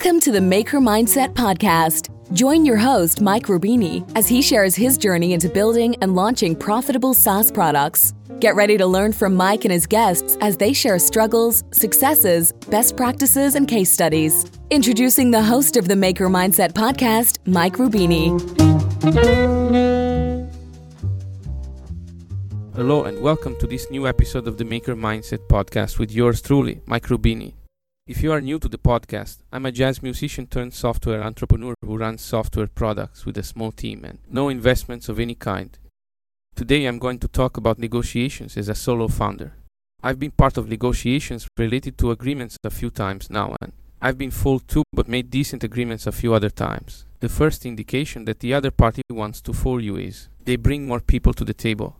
Welcome to the Maker Mindset Podcast. Join your host, Mike Rubini, as he shares his journey into building and launching profitable SaaS products. Get ready to learn from Mike and his guests as they share struggles, successes, best practices, and case studies. Introducing the host of the Maker Mindset Podcast, Mike Rubini. Hello and welcome to this new episode of the Maker Mindset Podcast with yours truly, Mike Rubini. If you are new to the podcast, I'm a jazz musician turned software entrepreneur who runs software products with a small team and no investments of any kind. Today I'm going to talk about negotiations as a solo founder. I've been part of negotiations related to agreements a few times now, and I've been fooled too but made decent agreements a few other times. The first indication that the other party wants to fool you is they bring more people to the table.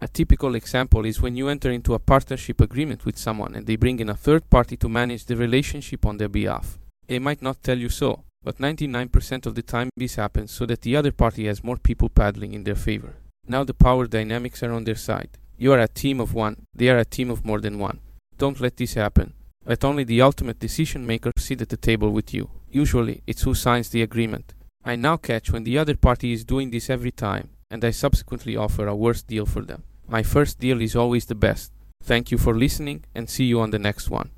A typical example is when you enter into a partnership agreement with someone and they bring in a third party to manage the relationship on their behalf. They might not tell you so, but 99% of the time this happens so that the other party has more people paddling in their favor. Now the power dynamics are on their side. You are a team of one, they are a team of more than one. Don't let this happen. Let only the ultimate decision maker sit at the table with you. Usually, it's who signs the agreement. I now catch when the other party is doing this every time, and I subsequently offer a worse deal for them. My first deal is always the best. Thank you for listening and see you on the next one.